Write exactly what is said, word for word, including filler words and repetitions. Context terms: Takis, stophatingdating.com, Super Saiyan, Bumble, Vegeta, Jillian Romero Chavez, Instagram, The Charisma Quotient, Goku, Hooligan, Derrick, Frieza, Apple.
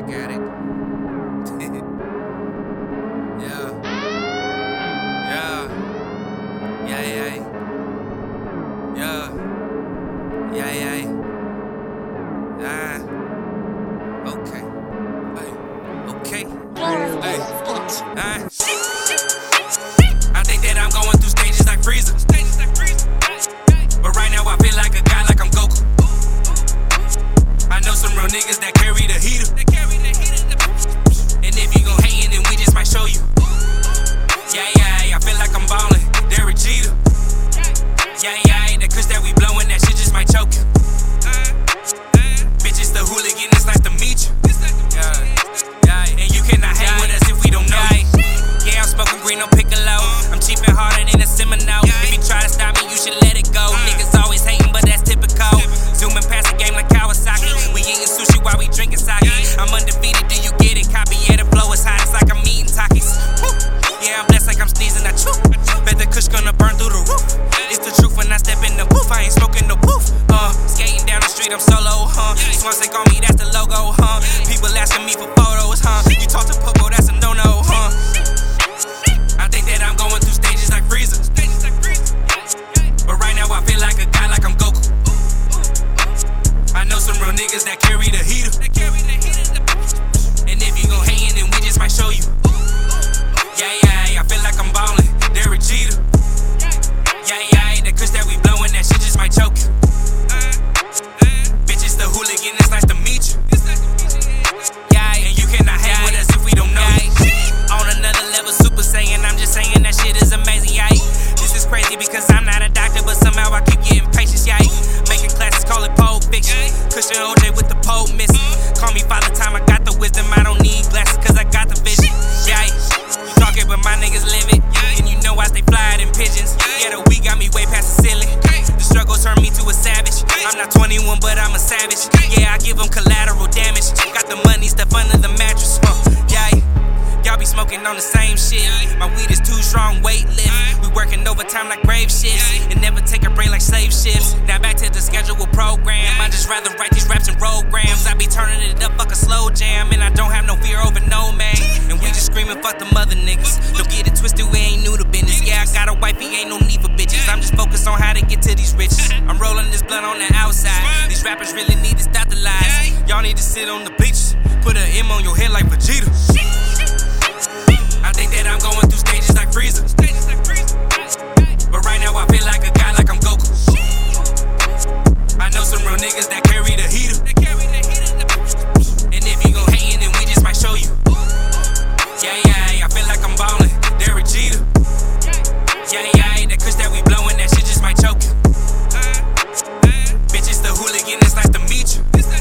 back at it. Yeah. Yeah. Yeah, yeah. Yeah. Yeah, yeah. Ah. Okay. Hey. Okay. Hey. Ah. I think that I'm going through stages like Frieza. Stages like Frieza. But right now I feel like a guy like I'm Goku. I know some real niggas that carry the heater. And if you gon' hate it, then we just might show you. Yeah, yeah, I feel like I'm ballin', Derrick. Yeah, yeah, the kush that we blowin', that shit just might choke you. Bitch, it's the hooligan, it's nice to meet you. Yeah, and you cannot hang with us if we don't know you. Yeah, I'm smoking green, no piccolo. I'm cheap and harder than a Seminole. If you try to stop me, you should let it go. Niggas always hatin', but that's typical. Zooming past the game like we drinking sake. I'm undefeated, do you get it? Copy, yeah, the flow is hot, it's like I'm eating Takis. Woo. Yeah, I'm blessed like I'm sneezing, I chew. Bet the kush gonna burn through the roof. It's the truth when I step in the booth, I ain't smoking no poof. Uh, skating down the street, I'm solo, huh? Swansec on me, that's the logo, huh? People asking me for photos, huh? You talk to Popo, that's a no-no, huh? I think that I'm going through stages like Frieza. But right now I feel like a guy like I'm Goku. I know some real niggas that carry the heater. And if you gon' hate it, then we just might show you. Yeah, yeah, I feel like I'm ballin', Derrick. Yeah, yeah, the kush that we blowin', that shit just might choke you. Bitch, it's the hooligan, it's nice to meet you. Yeah, and you cannot hang with us if we don't know you. On another level, Super Saiyan, I'm just saying that shit is amazing, yeah. This is crazy because I'm not a doctor, but somehow I keep getting patience, yeah. Making classes, call it pole fiction. Cushion O J with the pole missing. Call me father time, I got the wisdom. I don't need glasses cause I got the vision. Yeah, you talk it, but my niggas live it. And you know I stay flyer than pigeons. Yeah, the weed got me way past the ceiling. The struggle turned me to a savage. I'm not twenty-one, but I'm a savage. Yeah, I give them collateral damage. Got the money stuff under the mattress. Uh, yeah, y'all be smoking on the same shit. My weed is too strong, weight lift. We working overtime like brave shifts. And never take a break like slave shifts. Now back to the scheduled program. I just rather write these raps and programs. I be turning it up, fuck a slow jam. And I don't have no fear over no man. And we just screaming, fuck the mother niggas. Don't get it twisted, we ain't new to business. Yeah, I got a wifey, ain't no need for bitches. I'm just focused on how to get to these riches. I'm rolling this blunt on the outside. These rappers really need to stop the lies. Y'all need to sit on the beach. Put an M on your head like Vegeta. I think that I'm going through stages like Frieza. But right now I feel like a guy like I'm Goku. I know some real niggas that carry the heater. And if you gon' hate it, then we just might show you. Yeah, yeah, I feel like I'm ballin', Derrick. Yeah, yeah, that kush that we blowin', that shit just might choke you. Bitch, it's the hooligan, it's nice to meet you.